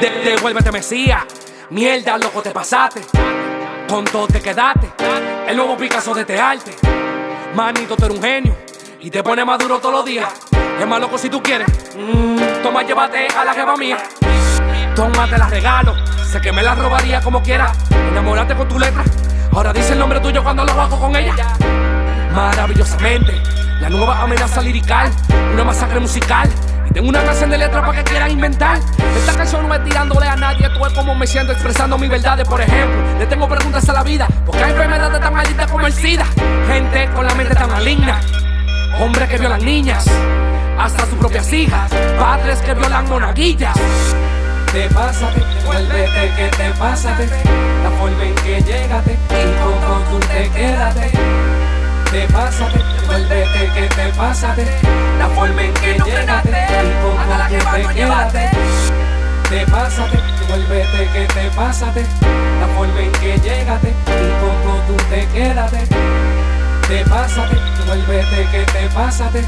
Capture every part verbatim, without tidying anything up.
de devuélvete Mesías. Mierda, loco, te pasaste. Con todo te quedaste. El nuevo Picasso de Tearte. Manito, tú eres un genio. Y te pone más duro todos los días. Es más loco si tú quieres. Mm, toma, llévate a la jeva mía. Toma, te la regalo. Sé que me la robaría como quiera. Enamorate con tu letra. Ahora dice el nombre tuyo cuando lo bajo con ella. Maravillosamente, la nueva amenaza lirical. Una masacre musical. Y tengo una canción de letra para que quieran inventar. Esta canción no es tirándole a nadie. Tú es como me siento expresando mis verdades. Por ejemplo, le tengo preguntas a la vida. ¿Por qué hay enfermedades tan malditas como el SIDA? Gente con la mente tan maligna. Hombres que violan niñas, hasta sus propias hijas. Padres que violan monaguillas. Te pásate, vuélvete que te pásate. La forma en que llegaste y con todo tú te quédate. Te pásate, vuélvete que te pásate. La forma en que llegaste y con todo tú te quédate. Te pásate, vuélvete que te pásate. La forma en que llegaste y con todo tú te quédate. Te pásate, vuélvete que te pásate.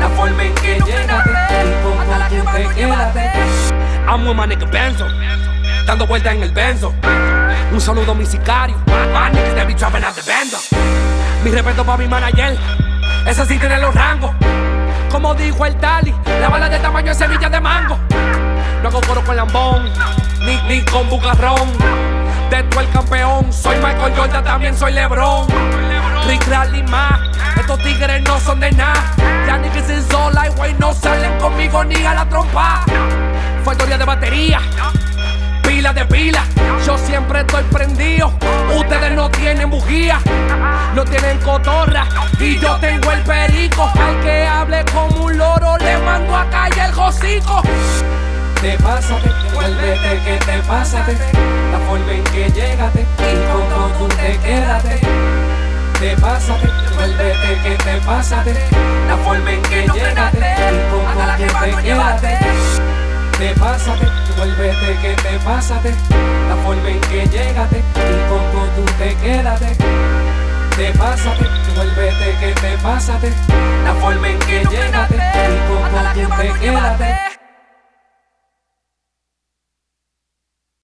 La forma en que llegaste y con todo tú te quédate. Amo a Manic Benzo, dando vueltas en el Benzo. Un saludo a mi sicario, Manic, they be dropping out the Benzo. Mi respeto para mi manager, ese sí tiene los rangos. Como dijo el Dalí, la bala de tamaño es semilla de mango. No hago coro con lambón, ni, ni con bucarrón. Dentro el campeón, soy Michael Jordan, también soy LeBron. Rick Rally más, estos tigres no son de nada. Ya ni que se sola y güey no salen conmigo ni a la trompa. Factoría de batería, pila de pila. Yo siempre estoy prendido. Ustedes no tienen bujía, no tienen cotorra. Y yo tengo el perico. Al que hable como un loro, le mando a calle el hocico. Te pásate, vuélvete que te pásate. La forma en que llegaste y con todo tú te quédate. Te pásate, vuélvete que te pásate. La forma en que llegaste y con todo tú te quédate. Te pásate, vuélvete que te pásate. La forma en que llegaste y con todo tú te quédate. Te pásate, vuélvete que te pásate. La forma en que llegaste y con todo tú te quédate.